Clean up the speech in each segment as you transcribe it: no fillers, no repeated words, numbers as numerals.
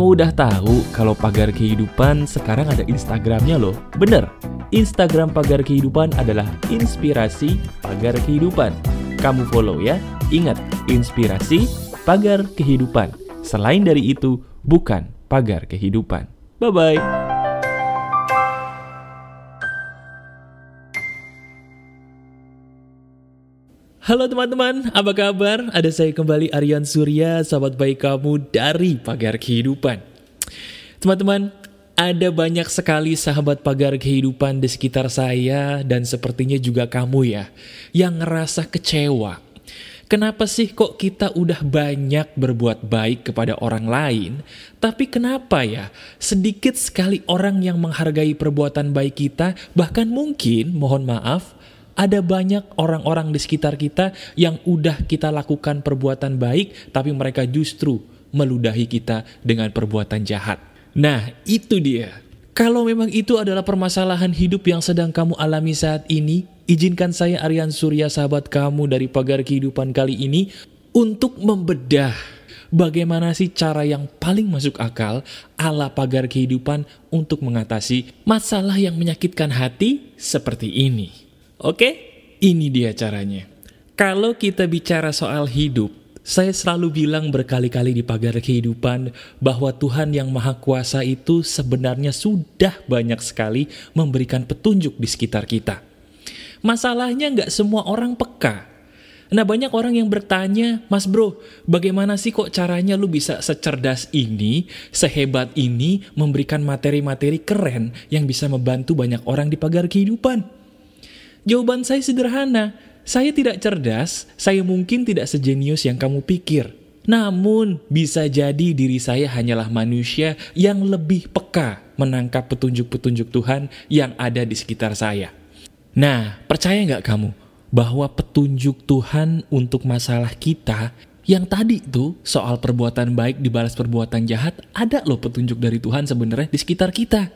Mau udah tahu kalau Pagar Kehidupan sekarang ada Instagramnya loh? Bener, Instagram Pagar Kehidupan adalah Inspirasi Pagar Kehidupan. Kamu follow ya, ingat, Inspirasi Pagar Kehidupan. Selain dari itu, bukan Pagar Kehidupan. Bye-bye. Halo teman-teman, apa kabar? Ada saya kembali Aryan Surya, sahabat baik kamu dari Pagar Kehidupan. Teman-teman, ada banyak sekali sahabat Pagar Kehidupan di sekitar saya dan sepertinya juga kamu ya, yang ngerasa kecewa. Kenapa sih kok kita udah banyak berbuat baik kepada orang lain, tapi kenapa ya sedikit sekali orang yang menghargai perbuatan baik kita, bahkan mungkin, mohon maaf, ada banyak orang-orang di sekitar kita yang udah kita lakukan perbuatan baik, tapi mereka justru meludahi kita dengan perbuatan jahat. Nah, itu dia. Kalau memang itu adalah permasalahan hidup yang sedang kamu alami saat ini, izinkan saya Aryan Surya, sahabat kamu dari Pagar Kehidupan kali ini, untuk membedah bagaimana sih cara yang paling masuk akal ala Pagar Kehidupan untuk mengatasi masalah yang menyakitkan hati seperti ini. Oke, ini dia caranya. Kalau kita bicara soal hidup, saya selalu bilang berkali-kali di Pagar Kehidupan bahwa Tuhan yang Maha Kuasa itu sebenarnya sudah banyak sekali memberikan petunjuk di sekitar kita. Masalahnya nggak semua orang peka. Nah, banyak orang yang bertanya, "Mas bro, bagaimana sih kok caranya lu bisa secerdas ini, sehebat ini, memberikan materi-materi keren yang bisa membantu banyak orang di Pagar Kehidupan?" Jawaban saya sederhana, saya tidak cerdas, saya mungkin tidak sejenius yang kamu pikir. Namun, bisa jadi diri saya hanyalah manusia yang lebih peka menangkap petunjuk-petunjuk Tuhan yang ada di sekitar saya. Nah, percaya nggak kamu bahwa petunjuk Tuhan untuk masalah kita yang tadi tuh soal perbuatan baik dibalas perbuatan jahat, ada loh petunjuk dari Tuhan sebenarnya di sekitar kita.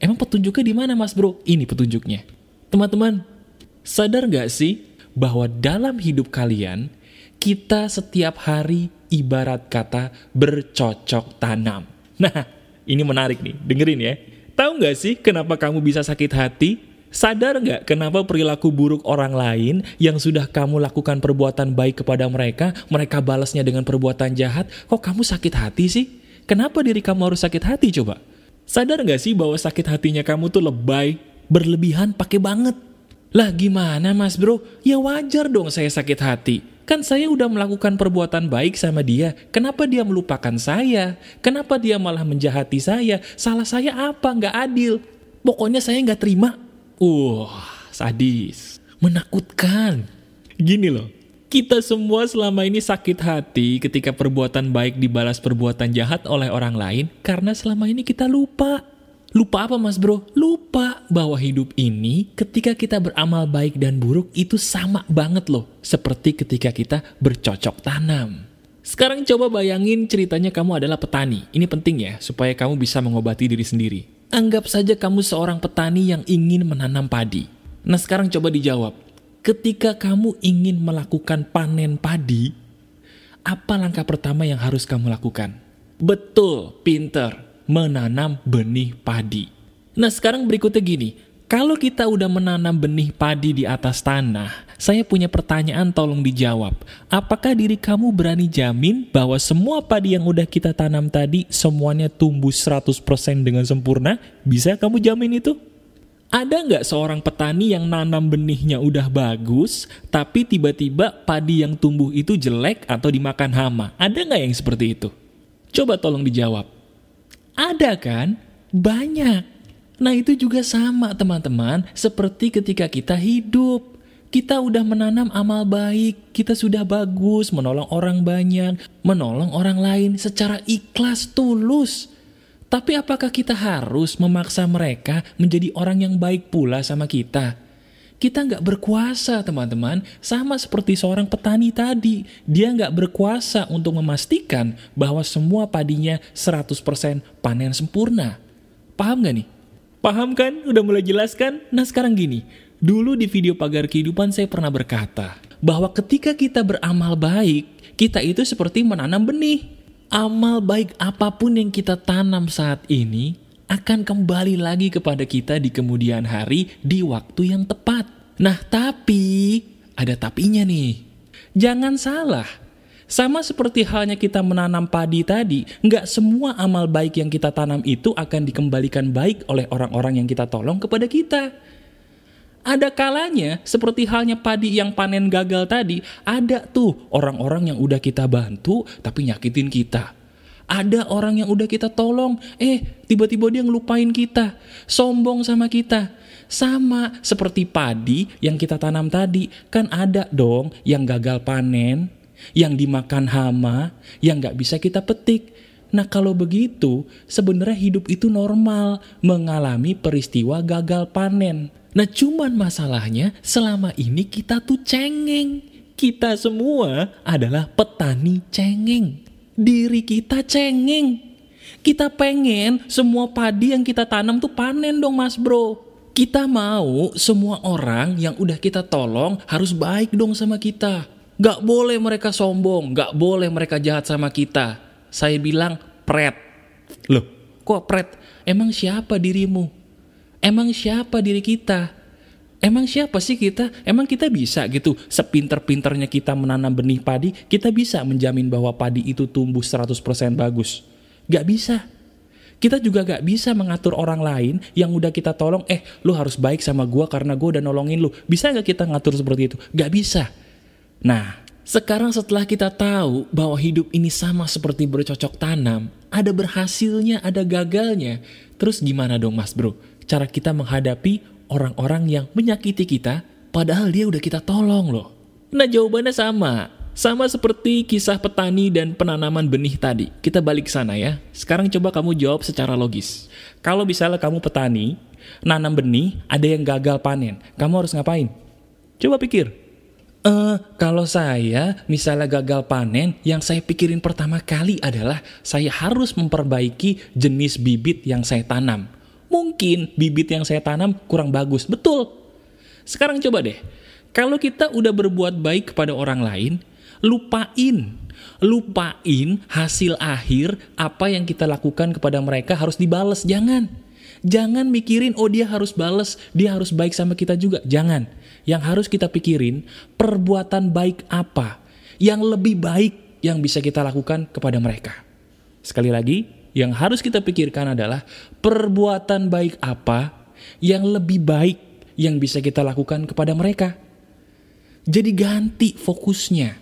Emang petunjuknya di mana, Mas Bro? Ini petunjuknya. Teman-teman, sadar gak sih bahwa dalam hidup kalian, kita setiap hari ibarat kata bercocok tanam. Nah, ini menarik nih, dengerin ya. Tahu gak sih kenapa kamu bisa sakit hati? Sadar gak kenapa perilaku buruk orang lain yang sudah kamu lakukan perbuatan baik kepada mereka, mereka balasnya dengan perbuatan jahat, kok kamu sakit hati sih? Kenapa diri kamu harus sakit hati coba? Sadar gak sih bahwa sakit hatinya kamu tuh lebay? Berlebihan pakai banget. Lah gimana mas bro? Ya wajar dong saya sakit hati. Kan saya udah melakukan perbuatan baik sama dia. Kenapa dia melupakan saya? Kenapa dia malah menjahati saya? Salah saya apa? Gak adil. Pokoknya saya gak terima. Sadis. Menakutkan. Gini loh. Kita semua selama ini sakit hati ketika perbuatan baik dibalas perbuatan jahat oleh orang lain. Karena selama ini kita lupa. Lupa apa mas bro? Lupa bahwa hidup ini ketika kita beramal baik dan buruk itu sama banget loh. Seperti ketika kita bercocok tanam. Sekarang coba bayangin ceritanya kamu adalah petani. Ini penting ya, supaya kamu bisa mengobati diri sendiri. Anggap saja kamu seorang petani yang ingin menanam padi. Nah sekarang coba dijawab. Ketika kamu ingin melakukan panen padi, apa langkah pertama yang harus kamu lakukan? Betul, pinter. Menanam benih padi. Nah sekarang berikutnya gini, kalau kita udah menanam benih padi di atas tanah, saya punya pertanyaan, tolong dijawab. Apakah diri kamu berani jamin bahwa semua padi yang udah kita tanam tadi semuanya tumbuh 100% dengan sempurna? Bisa kamu jamin itu? Ada nggak seorang petani yang nanam benihnya udah bagus, tapi tiba-tiba padi yang tumbuh itu jelek atau dimakan hama? Ada nggak yang seperti itu? Coba tolong dijawab. Ada kan? Banyak. Nah itu juga sama teman-teman, seperti ketika kita hidup. Kita udah menanam amal baik, kita sudah bagus, menolong orang banyak, menolong orang lain secara ikhlas, tulus. Tapi apakah kita harus memaksa mereka menjadi orang yang baik pula sama kita? Kita nggak berkuasa teman-teman, sama seperti seorang petani tadi. Dia nggak berkuasa untuk memastikan bahwa semua padinya 100% panen sempurna. Paham nggak nih? Paham kan? Udah mulai jelas kan? Nah sekarang gini, dulu di video Pagar Kehidupan saya pernah berkata bahwa ketika kita beramal baik, kita itu seperti menanam benih. amal baik apapun yang kita tanam saat ini akan kembali lagi kepada kita di kemudian hari di waktu yang tepat. Nah, tapi ada tapinya nih. Jangan salah. Sama seperti halnya kita menanam padi tadi, nggak semua amal baik yang kita tanam itu akan dikembalikan baik oleh orang-orang yang kita tolong kepada kita. Ada kalanya, seperti halnya padi yang panen gagal tadi, ada tuh orang-orang yang udah kita bantu tapi nyakitin kita. Ada orang yang udah kita tolong, tiba-tiba dia ngelupain kita, sombong sama kita. Sama seperti padi yang kita tanam tadi, kan ada dong yang gagal panen, yang dimakan hama, yang gak bisa kita petik. Nah kalau begitu, sebenarnya hidup itu normal, mengalami peristiwa gagal panen. Nah cuman masalahnya selama ini kita tuh cengeng. Kita semua adalah petani cengeng. Diri kita cengeng. Kita pengen semua padi yang kita tanam tuh panen dong mas bro. Kita mau semua orang yang udah kita tolong harus baik dong sama kita. Gak boleh mereka sombong, gak boleh mereka jahat sama kita. Saya bilang pret. Loh kok pret? Emang siapa dirimu? Emang siapa diri kita? Emang siapa sih kita? Emang kita bisa gitu? Sepinter-pinternya kita menanam benih padi, kita bisa menjamin bahwa padi itu tumbuh 100% bagus? Gak bisa. Kita juga gak bisa mengatur orang lain yang udah kita tolong, lu harus baik sama gua karena gua udah nolongin lu. Bisa gak kita ngatur seperti itu? Gak bisa. Nah, sekarang setelah kita tahu bahwa hidup ini sama seperti bercocok tanam, ada berhasilnya, ada gagalnya. Terus gimana dong mas bro? Cara kita menghadapi orang-orang yang menyakiti kita padahal dia udah kita tolong loh. Nah jawabannya sama seperti kisah petani dan penanaman benih tadi. Kita balik sana ya. Sekarang coba kamu jawab secara logis. Kalau misalnya kamu petani, nanam benih, ada yang gagal panen, kamu harus ngapain? Coba pikir. Kalau saya misalnya gagal panen, yang saya pikirin pertama kali adalah saya harus memperbaiki jenis bibit yang saya tanam. Mungkin bibit yang saya tanam kurang bagus, betul. Sekarang coba deh, kalau kita udah berbuat baik kepada orang lain, lupain hasil akhir apa yang kita lakukan kepada mereka harus dibales. Jangan mikirin, dia harus bales, dia harus baik sama kita juga. Jangan. Yang harus kita pikirin, perbuatan baik apa yang lebih baik yang bisa kita lakukan kepada mereka. Sekali lagi, yang harus kita pikirkan adalah perbuatan baik apa yang lebih baik yang bisa kita lakukan kepada mereka. Jadi ganti fokusnya.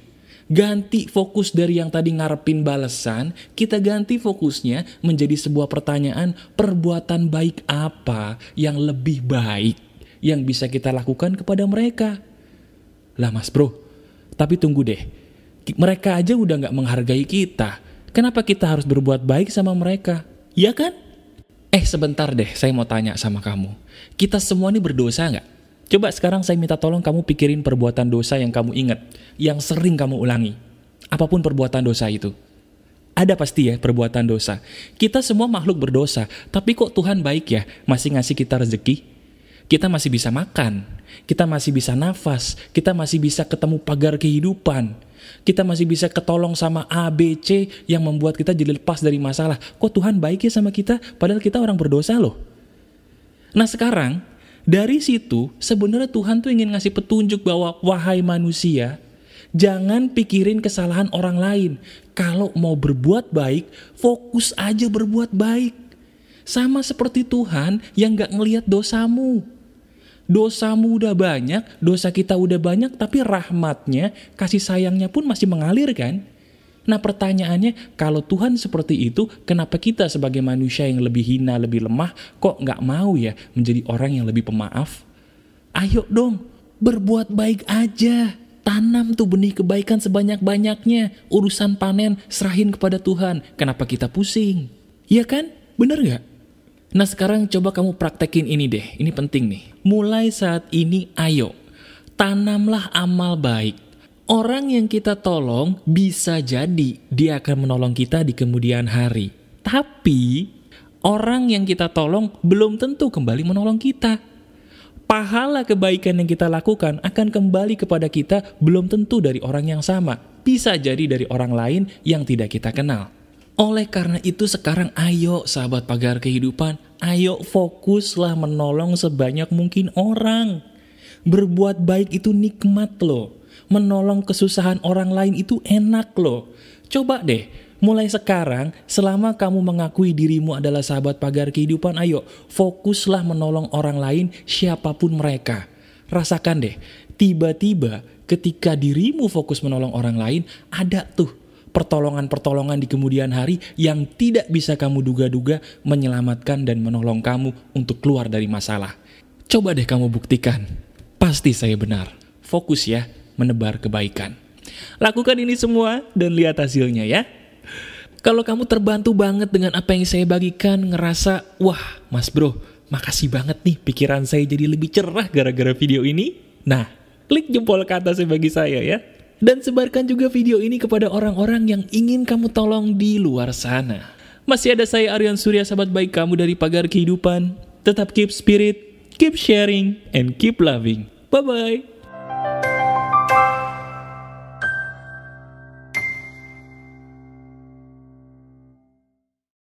Ganti fokus dari yang tadi ngarepin balasan, kita ganti fokusnya menjadi sebuah pertanyaan, perbuatan baik apa yang lebih baik yang bisa kita lakukan kepada mereka. Lah mas bro, tapi tunggu deh. Mereka aja udah gak menghargai kita. Kenapa kita harus berbuat baik sama mereka? Ya kan? Sebentar deh, saya mau tanya sama kamu. Kita semua ini berdosa nggak? Coba sekarang saya minta tolong kamu pikirin perbuatan dosa yang kamu ingat, yang sering kamu ulangi. Apapun perbuatan dosa itu. Ada pasti ya perbuatan dosa. Kita semua makhluk berdosa, tapi kok Tuhan baik ya? Masih ngasih kita rezeki? Kita masih bisa makan, kita masih bisa nafas, kita masih bisa ketemu pagar kehidupan. Kita masih bisa ketolong sama ABC yang membuat kita jadi lepas dari masalah. Kok Tuhan baik ya sama kita? Padahal kita orang berdosa loh. Nah sekarang, dari situ sebenarnya Tuhan tuh ingin ngasih petunjuk bahwa wahai manusia, jangan pikirin kesalahan orang lain. Kalau mau berbuat baik, fokus aja berbuat baik. Sama seperti Tuhan yang gak ngelihat dosamu. Dosamu udah banyak, dosa kita udah banyak, tapi rahmatnya, kasih sayangnya pun masih mengalir kan? Nah pertanyaannya, kalau Tuhan seperti itu, kenapa kita sebagai manusia yang lebih hina, lebih lemah, kok gak mau ya menjadi orang yang lebih pemaaf? Ayo dong, berbuat baik aja. Tanam tuh benih kebaikan sebanyak-banyaknya. Urusan panen, serahin kepada Tuhan. Kenapa kita pusing? Iya kan? Bener gak? Nah sekarang coba kamu praktekin ini deh, ini penting nih. Mulai saat ini ayo, tanamlah amal baik. Orang yang kita tolong bisa jadi dia akan menolong kita di kemudian hari. Tapi, orang yang kita tolong belum tentu kembali menolong kita. Pahala kebaikan yang kita lakukan akan kembali kepada kita belum tentu dari orang yang sama. Bisa jadi dari orang lain yang tidak kita kenal. Oleh karena itu sekarang ayo sahabat pagar kehidupan, ayo fokuslah menolong sebanyak mungkin orang. Berbuat baik itu nikmat loh. Menolong kesusahan orang lain itu enak loh. Coba deh, mulai sekarang selama kamu mengakui dirimu adalah sahabat pagar kehidupan, ayo fokuslah menolong orang lain siapapun mereka. Rasakan deh, tiba-tiba ketika dirimu fokus menolong orang lain, ada tuh pertolongan-pertolongan di kemudian hari yang tidak bisa kamu duga-duga menyelamatkan dan menolong kamu untuk keluar dari masalah. Coba deh kamu buktikan. Pasti saya benar. Fokus ya, menebar kebaikan. Lakukan ini semua dan lihat hasilnya ya. Kalau kamu terbantu banget dengan apa yang saya bagikan, ngerasa, wah mas bro, makasih banget nih, pikiran saya jadi lebih cerah gara-gara video ini. Nah, klik jempol ke atas bagi saya ya. Dan sebarkan juga video ini kepada orang-orang yang ingin kamu tolong di luar sana. Masih ada saya Aryan Surya, sahabat baik kamu dari Pagar Kehidupan. Tetap keep spirit, keep sharing, and keep loving. Bye-bye.